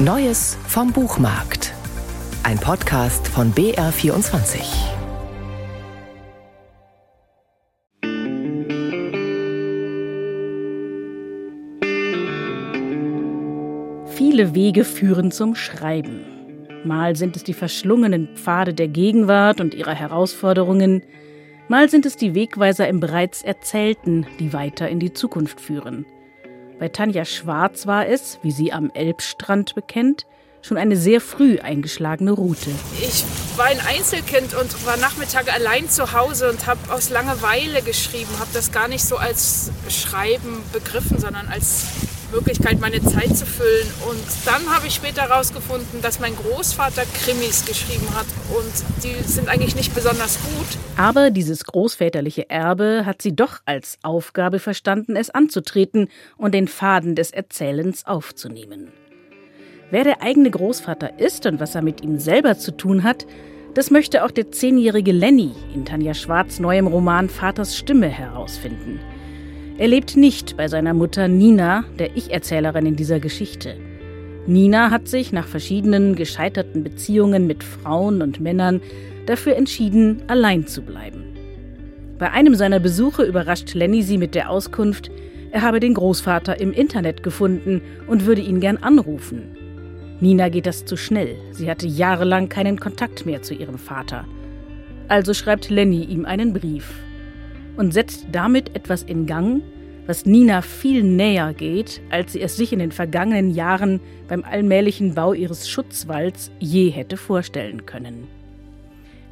Neues vom Buchmarkt. Ein Podcast von BR24. Viele Wege führen zum Schreiben. Mal sind es die verschlungenen Pfade der Gegenwart und ihrer Herausforderungen, mal sind es die Wegweiser im bereits Erzählten, die weiter in die Zukunft führen. Bei Tanja Schwarz war es, wie sie am Elbstrand bekennt, schon eine sehr früh eingeschlagene Route. Ich war ein Einzelkind und war Nachmittag allein zu Hause und habe aus Langeweile geschrieben, habe das gar nicht so als Schreiben begriffen, sondern als Möglichkeit, meine Zeit zu füllen. Und dann habe ich später herausgefunden, dass mein Großvater Krimis geschrieben hat und die sind eigentlich nicht besonders gut. Aber dieses großväterliche Erbe hat sie doch als Aufgabe verstanden, es anzutreten und den Faden des Erzählens aufzunehmen. Wer der eigene Großvater ist und was er mit ihm selber zu tun hat, das möchte auch der 10-jährige Lenny in Tanja Schwarz' neuem Roman Vaters Stimme herausfinden. Er lebt nicht bei seiner Mutter Nina, der Ich-Erzählerin in dieser Geschichte. Nina hat sich nach verschiedenen gescheiterten Beziehungen mit Frauen und Männern dafür entschieden, allein zu bleiben. Bei einem seiner Besuche überrascht Lenny sie mit der Auskunft, er habe den Großvater im Internet gefunden und würde ihn gern anrufen. Nina geht das zu schnell. Sie hatte jahrelang keinen Kontakt mehr zu ihrem Vater. Also schreibt Lenny ihm einen Brief und setzt damit etwas in Gang, was Nina viel näher geht, als sie es sich in den vergangenen Jahren beim allmählichen Bau ihres Schutzwalls je hätte vorstellen können.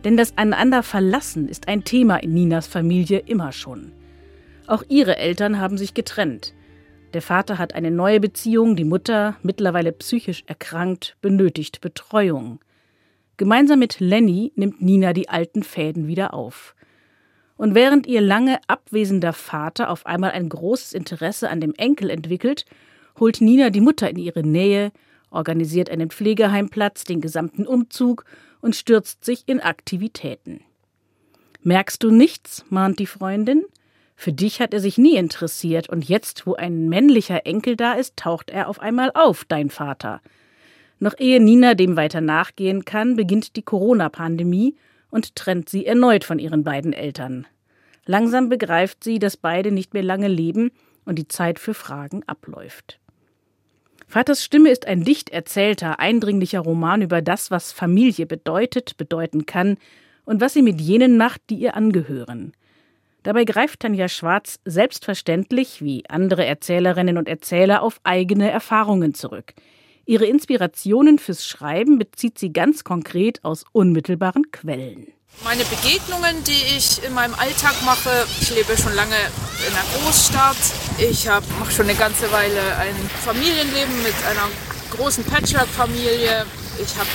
Denn das Einander verlassen ist ein Thema in Ninas Familie immer schon. Auch ihre Eltern haben sich getrennt. Der Vater hat eine neue Beziehung, die Mutter, mittlerweile psychisch erkrankt, benötigt Betreuung. Gemeinsam mit Lenny nimmt Nina die alten Fäden wieder auf. Und während ihr lange abwesender Vater auf einmal ein großes Interesse an dem Enkel entwickelt, holt Nina die Mutter in ihre Nähe, organisiert einen Pflegeheimplatz, den gesamten Umzug und stürzt sich in Aktivitäten. »Merkst du nichts?« mahnt die Freundin. »Für dich hat er sich nie interessiert und jetzt, wo ein männlicher Enkel da ist, taucht er auf einmal auf, dein Vater.« Noch ehe Nina dem weiter nachgehen kann, beginnt die Corona-Pandemie und trennt sie erneut von ihren beiden Eltern. Langsam begreift sie, dass beide nicht mehr lange leben und die Zeit für Fragen abläuft. Vaters Stimme ist ein dicht erzählter, eindringlicher Roman über das, was Familie bedeutet, bedeuten kann und was sie mit jenen macht, die ihr angehören. Dabei greift Tanja Schwarz selbstverständlich, wie andere Erzählerinnen und Erzähler, auf eigene Erfahrungen zurück. Ihre Inspirationen fürs Schreiben bezieht sie ganz konkret aus unmittelbaren Quellen. Meine Begegnungen, die ich in meinem Alltag mache, ich lebe schon lange in einer Großstadt. Ich mache schon eine ganze Weile ein Familienleben mit einer großen Patchwork-Familie. Ich habe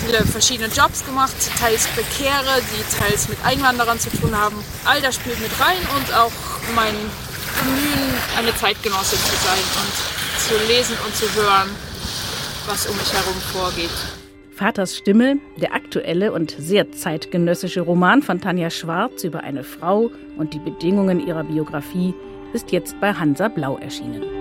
viele verschiedene Jobs gemacht, teils Prekäre, die teils mit Einwanderern zu tun haben. All das spielt mit rein und auch mein Bemühen, eine Zeitgenossin zu sein und zu lesen und zu hören, was um mich herum vorgeht. Vaters Stimme, der aktuelle und sehr zeitgenössische Roman von Tanja Schwarz über eine Frau und die Bedingungen ihrer Biografie, ist jetzt bei HanserBlau erschienen.